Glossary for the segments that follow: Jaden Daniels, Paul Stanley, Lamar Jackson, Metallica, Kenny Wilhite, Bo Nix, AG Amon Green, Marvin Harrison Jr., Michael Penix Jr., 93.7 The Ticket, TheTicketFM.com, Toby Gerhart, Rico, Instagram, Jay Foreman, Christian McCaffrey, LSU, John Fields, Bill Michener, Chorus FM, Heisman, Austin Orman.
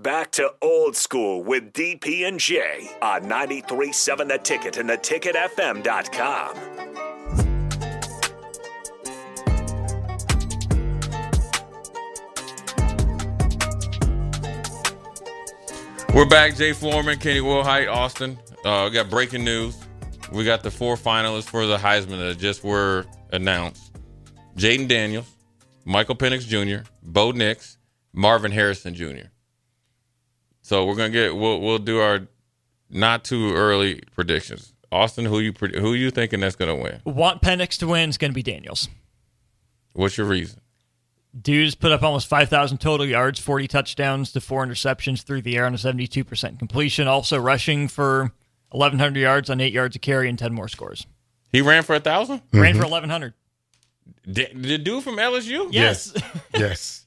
Back to Old School with DP and J on 93.7 The Ticket and TheTicketFM.com. We're back. Jay Foreman, Kenny Wilhite, Austin. We got breaking news. We got the four finalists for the Heisman that just were announced. Jaden Daniels, Michael Penix Jr., Bo Nix, Marvin Harrison Jr. So we're gonna get we'll do our not too early predictions. Austin, who you thinking that's gonna win? Want Penix to win? It's gonna be Daniels. What's your reason? Dude's put up almost 5,000 total yards, 40 touchdowns to 4 interceptions through the air on a 72% completion. Also rushing for 1,100 yards on 8 yards of carry and 10 more scores. He ran for 1,000. Mm-hmm. Ran for 1,100. The dude from LSU? Yes.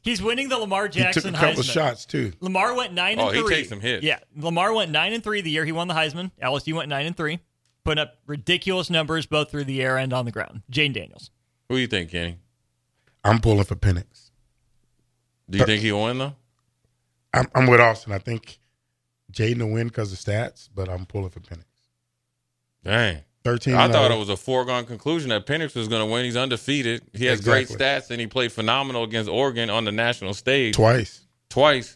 He's winning the Lamar Jackson Heisman. He took a couple of shots, too. Lamar went 9-3. Oh, he takes some hits. Yeah, Lamar went 9-3 the year he won the Heisman. LSU went 9-3, putting up ridiculous numbers both through the air and on the ground. Jaden Daniels. Who do you think, Kenny? I'm pulling for Penix. Do you think he'll win, though? I'm with Austin. I think Jaden will win because of stats, but I'm pulling for Penix. Dang. 13. I thought it was a foregone conclusion that Penix was going to win. He's undefeated. He has great stats, and he played phenomenal against Oregon on the national stage. Twice.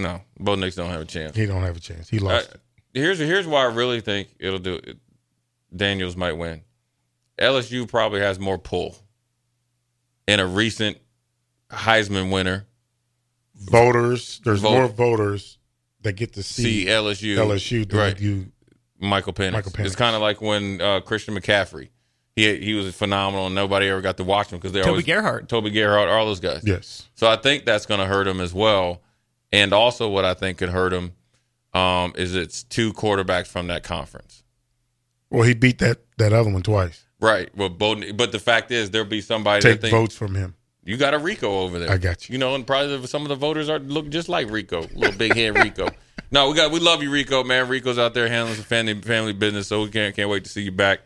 No, Bo Nix don't have a chance. He don't have a chance. He lost. Here's why I really think it'll do it. Daniels might win. LSU probably has more pull. And a recent Heisman winner. Voters. There's more voters that get to see LSU. LSU. Right. Michael Penix. It's kind of like when Christian McCaffrey. He was phenomenal, and nobody ever got to watch him because they always Toby Gerhart, all those guys. Yes. So I think that's going to hurt him as well. And also what I think could hurt him is it's 2 quarterbacks from that conference. Well, he beat that other one twice. Right. Well, but the fact is, there'll be somebody that take votes from him. You got a Rico over there. I got you. You know, and probably some of the voters look just like Rico, little big head Rico. No, we love you, Rico, man. Rico's out there handling some family business, so we can't wait to see you back.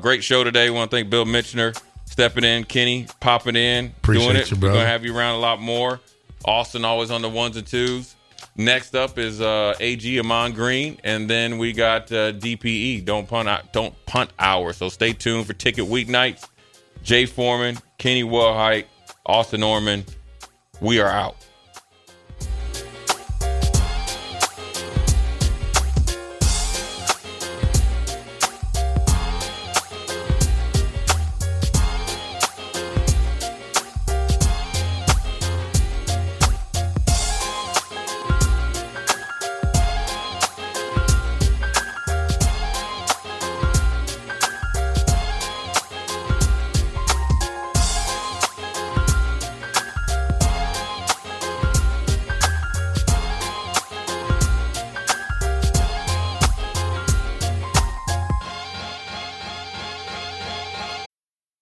Great show today. We want to thank Bill Michener stepping in, Kenny popping in, doing it. We're gonna have you around a lot more. Austin always on the ones and twos. Next up is AG Amon Green, and then we got DPE. Don't punt hour. So stay tuned for ticket weeknights. Jay Foreman, Kenny Wilhite, Austin Orman. We are out.